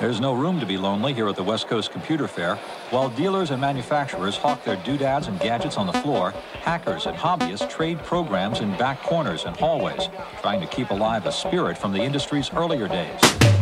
There's no room to be lonely here at the West Coast Computer Faire. While dealers and manufacturers hawk their doodads and gadgets on the floor, hackers and hobbyists trade programs in back corners and hallways, trying to keep alive a spirit from the industry's earlier days.